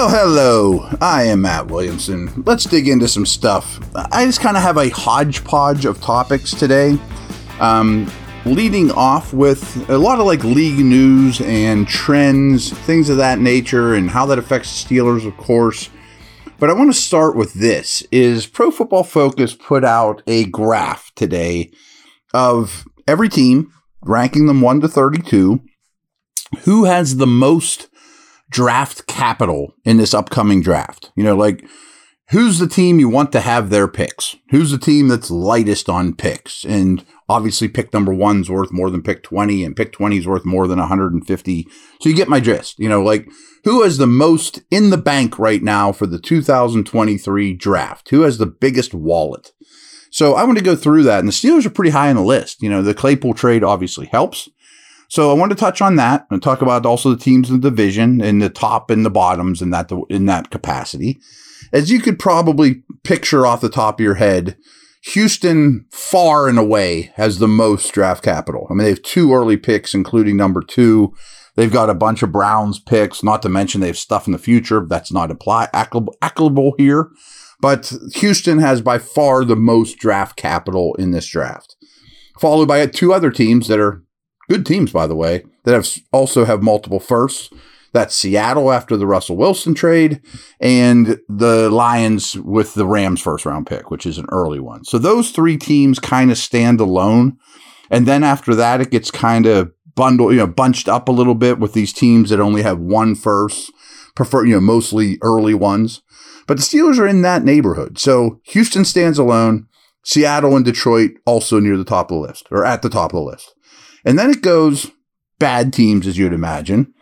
Oh, hello. I am Matt Williamson. Let's dig into some stuff. I just kind of have a hodgepodge of topics today, leading off with a lot of league news and trends, things of that nature, and how that affects the Steelers, of course. But I want to start with this, is Pro Football Focus put out a graph today of every team, ranking them 1 to 32, who has the most draft capital in this upcoming draft. You know, who's the team you want to have their picks? Who's the team that's lightest on picks? And obviously pick number 1's worth more than pick 20, and pick 20's worth more than 150. So you get my gist. You know, who has the most in the bank right now for the 2023 draft? Who has the biggest wallet? So I want to go through that, and the Steelers are pretty high on the list. You know, the Claypool trade obviously helps. So I want to touch on that and talk about also the teams in the division and the top and the bottoms in that capacity. As you could probably picture off the top of your head, Houston far and away has the most draft capital. I mean, they have 2 early picks, including number 2. They've got a bunch of Browns picks, not to mention they have stuff in the future. That's not applicable here. But Houston has by far the most draft capital in this draft, followed by 2 other teams that are good teams, by the way, that also have multiple firsts. That's Seattle after the Russell Wilson trade, and the Lions with the Rams first round pick, which is an early one. So those 3 teams kind of stand alone. And then after that, it gets kind of bunched up a little bit with these teams that only have 1 first, mostly early ones. But the Steelers are in that neighborhood. So Houston stands alone. Seattle and Detroit also near the top of the list, or at the top of the list. And then it goes bad teams, as you'd imagine.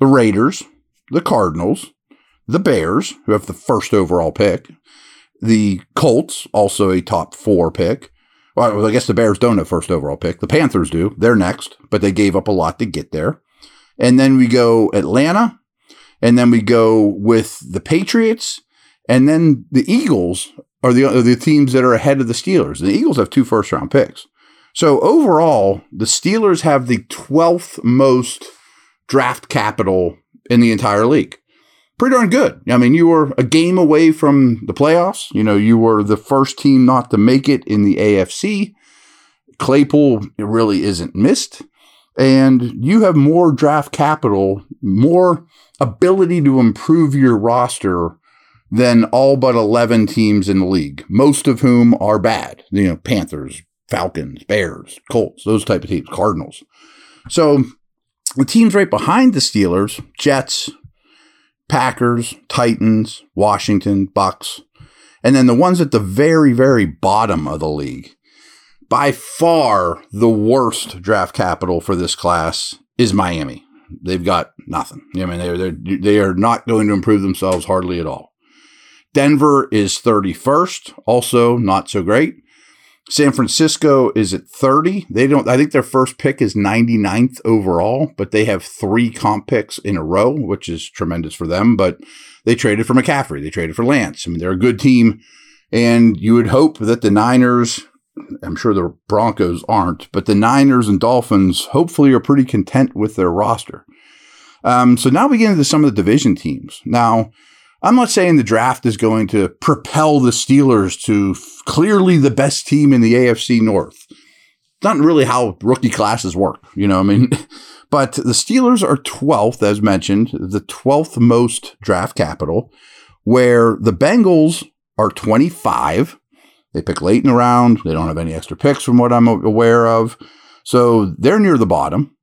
The Raiders, the Cardinals, the Bears, who have the first overall pick, the Colts, also a top 4 pick. Well, I guess the Bears don't have first overall pick. The Panthers do. They're next, but they gave up a lot to get there. And then we go Atlanta, and then we go with the Patriots, and then the Eagles are the teams that are ahead of the Steelers. The Eagles have 2 first-round picks. So overall, the Steelers have the 12th most draft capital in the entire league. Pretty darn good. I mean, you were a game away from the playoffs. You know, you were the first team not to make it in the AFC. Claypool really isn't missed. And you have more draft capital, more ability to improve your roster than all but 11 teams in the league, most of whom are bad. You know, Panthers, Falcons, Bears, Colts, those type of teams, Cardinals. So the teams right behind the Steelers, Jets, Packers, Titans, Washington, Bucks, and then the ones at the very, very bottom of the league, by far the worst draft capital for this class is Miami. They've got nothing. I mean, they are not going to improve themselves hardly at all. Denver is 31st, also not so great. San Francisco is at 30. I think their first pick is 99th overall, but they have 3 comp picks in a row, which is tremendous for them. But they traded for McCaffrey. They traded for Lance. I mean, they're a good team. And you would hope that the Niners, I'm sure the Broncos aren't, but the Niners and Dolphins hopefully are pretty content with their roster. So now we get into some of the division teams. Now, I'm not saying the draft is going to propel the Steelers to clearly the best team in the AFC North. Not really how rookie classes work, you know what I mean? But the Steelers are 12th, as mentioned, the 12th most draft capital, where the Bengals are 25. They pick late in the round. They don't have any extra picks from what I'm aware of. So they're near the bottom.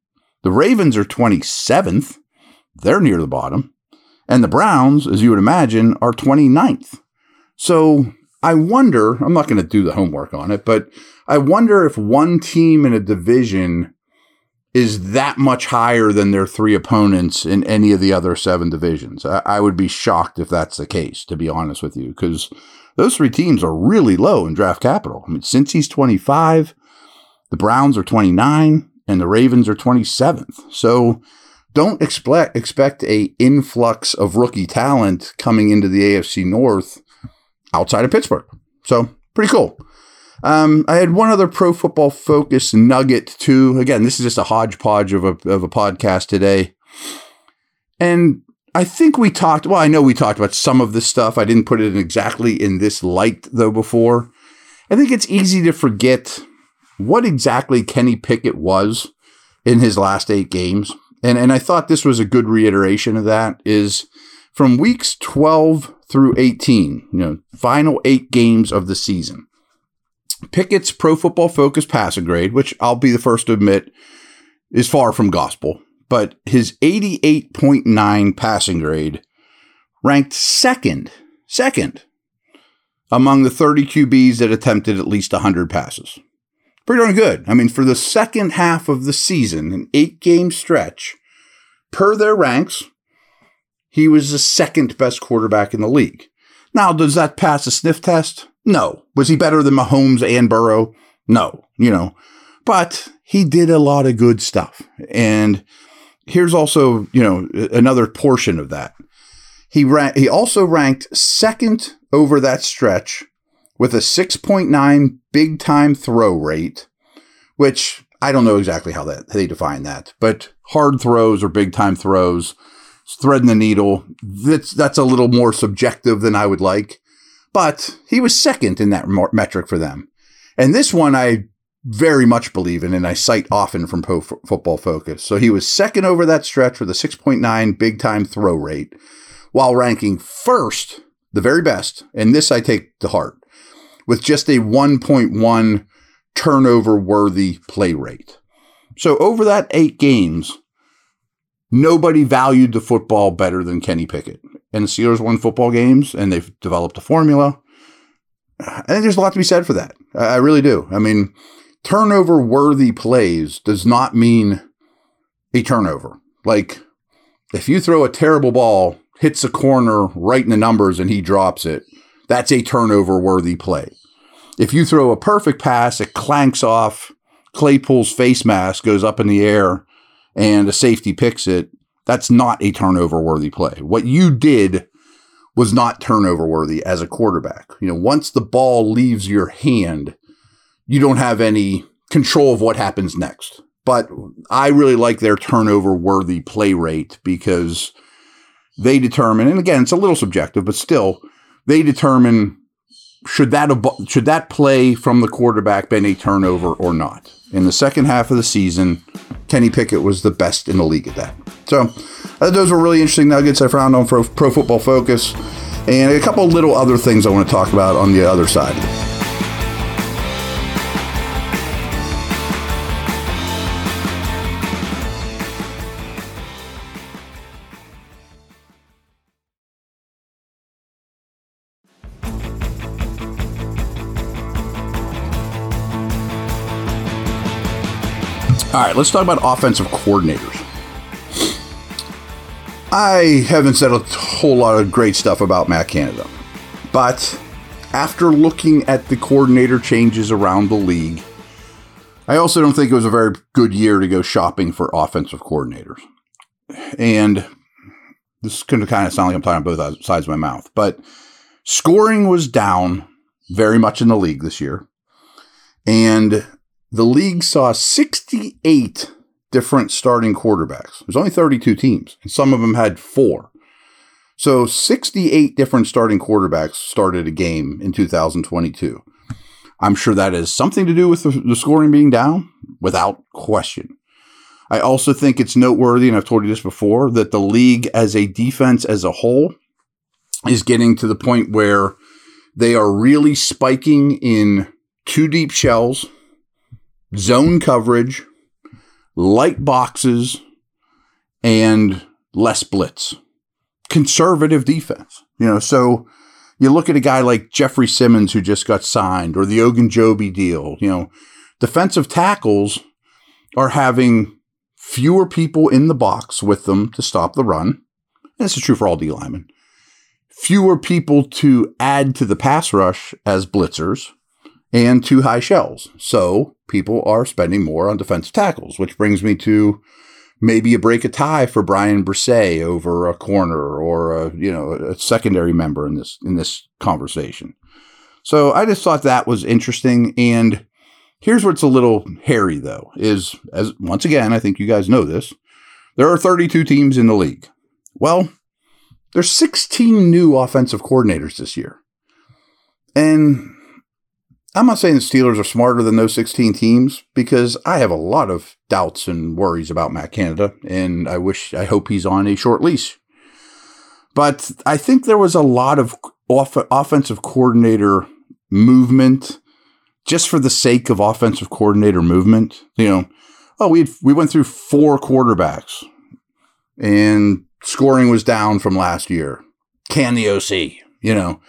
The Ravens are 27th. They're near the bottom. And the Browns, as you would imagine, are 29th. So I wonder, I'm not going to do the homework on it, but I wonder if one team in a division is that much higher than their 3 opponents in any of the other 7 divisions. I would be shocked if that's the case, to be honest with you, because those 3 teams are really low in draft capital. I mean, Cincy's 25, the Browns are 29, and the Ravens are 27th. So don't expect a influx of rookie talent coming into the AFC North outside of Pittsburgh. So pretty cool. I had one other Pro Football Focus nugget too. Again, this is just a hodgepodge of a podcast today. And I think we talked, well, I know we talked about some of this stuff. I didn't put it in exactly in this light, though, before. I think it's easy to forget what exactly Kenny Pickett was in his last 8 games. And I thought this was a good reiteration of that, is from weeks 12 through 18, you know, final 8 games of the season, Pickett's Pro Football Focus passing grade, which I'll be the first to admit is far from gospel, but his 88.9 passing grade ranked second among the 30 QBs that attempted at least 100 passes. Pretty darn good. I mean, for the second half of the season, an 8-game stretch, per their ranks, he was the second best quarterback in the league. Now, does that pass a sniff test? No. Was he better than Mahomes and Burrow? No. You know, but he did a lot of good stuff. And here's also, you know, another portion of that. He also ranked second over that stretch with a 6.9 big time throw rate, which I don't know exactly how that they define that, but hard throws or big time throws, threading the needle. That's a little more subjective than I would like, but he was second in that metric for them. And this one I very much believe in, and I cite often from Pro Football Focus. So he was second over that stretch with a 6.9 big time throw rate, while ranking first, the very best, and this I take to heart, with just a 1.1 turnover-worthy play rate. So over that 8 games, nobody valued the football better than Kenny Pickett. And the Steelers won football games, and they've developed a formula. I think there's a lot to be said for that. I really do. I mean, turnover-worthy plays does not mean a turnover. Like, if you throw a terrible ball, hits a corner right in the numbers, and he drops it, that's a turnover-worthy play. If you throw a perfect pass, it clanks off Claypool's face mask, goes up in the air, and a safety picks it, that's not a turnover-worthy play. What you did was not turnover-worthy as a quarterback. You know, once the ball leaves your hand, you don't have any control of what happens next. But I really like their turnover-worthy play rate because they determine, and again, it's a little subjective, but still, they determine should that play from the quarterback been a turnover or not. In the second half of the season, Kenny Pickett was the best in the league at that. So those were really interesting nuggets I found on Pro Football Focus, and a couple little other things I want to talk about on the other side. All right, let's talk about offensive coordinators. I haven't said a whole lot of great stuff about Matt Canada, but after looking at the coordinator changes around the league, I also don't think it was a very good year to go shopping for offensive coordinators. And this is going to kind of sound like I'm talking on both sides of my mouth, but scoring was down very much in the league this year. And the league saw 68 different starting quarterbacks. There's only 32 teams, and some of them had 4. So 68 different starting quarterbacks started a game in 2022. I'm sure that has something to do with the scoring being down, without question. I also think it's noteworthy, and I've told you this before, that the league as a defense as a whole is getting to the point where they are really spiking in two deep shells, zone coverage, light boxes, and less blitz. Conservative defense. You know, so you look at a guy like Jeffrey Simmons who just got signed, or the Ogunjobi deal. You know, defensive tackles are having fewer people in the box with them to stop the run. And this is true for all D linemen. Fewer people to add to the pass rush as blitzers, and 2 high shells. So people are spending more on defensive tackles, which brings me to maybe a break a tie for Brian Brisset over a corner or a secondary member in this conversation. So I just thought that was interesting. And here's where it's a little hairy though, is, as once again, I think you guys know this, there are 32 teams in the league. Well, There's 16 new offensive coordinators this year. And I'm not saying the Steelers are smarter than those 16 teams, because I have a lot of doubts and worries about Matt Canada, and I hope he's on a short leash. But I think there was a lot of offensive coordinator movement just for the sake of offensive coordinator movement. You know, we went through four quarterbacks, and scoring was down from last year. Can the OC, you know?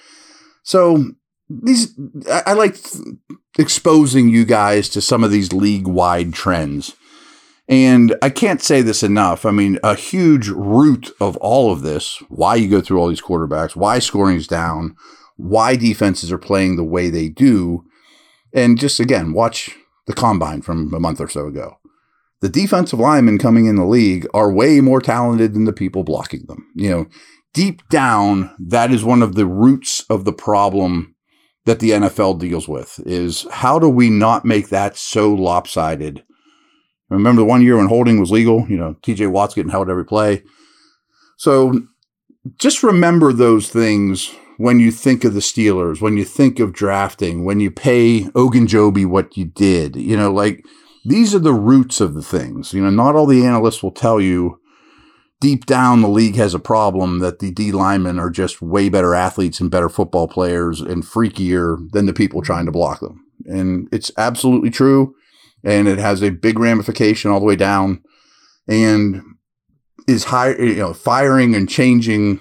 So I like exposing you guys to some of these league-wide trends. And I can't say this enough. I mean, a huge root of all of this, why you go through all these quarterbacks, why scoring is down, why defenses are playing the way they do. And just, again, watch the combine from a month or so ago. The defensive linemen coming in the league are way more talented than the people blocking them. You know, deep down, that is one of the roots of the problem that the NFL deals with, is how do we not make that so lopsided? Remember the one year when holding was legal, you know, TJ Watts getting held every play. So just remember those things when you think of the Steelers, when you think of drafting, when you pay Ogunjobi what you did, you know, like these are the roots of the things. You know, not all the analysts will tell you deep down the league has a problem that the D linemen are just way better athletes and better football players and freakier than the people trying to block them. And it's absolutely true. And it has a big ramification all the way down, and is firing and changing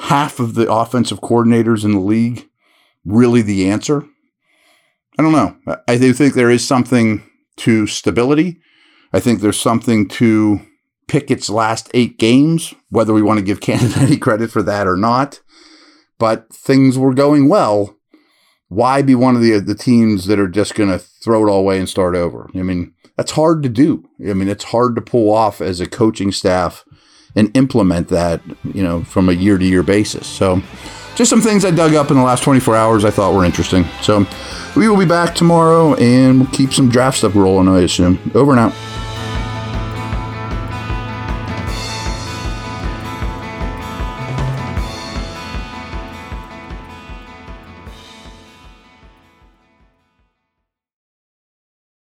half of the offensive coordinators in the league really the answer? I don't know. I do think there is something to stability. I think there's something to Pickett's last 8 games, whether we want to give Canada any credit for that or not, but things were going well. Why be one of the teams that are just going to throw it all away and start over? I mean, that's hard to do. I mean, it's hard to pull off as a coaching staff and implement that, you know, from a year-to-year basis. So just some things I dug up in the last 24 hours I thought were interesting. So we will be back tomorrow, and we'll keep some draft stuff rolling, I assume. Over and out.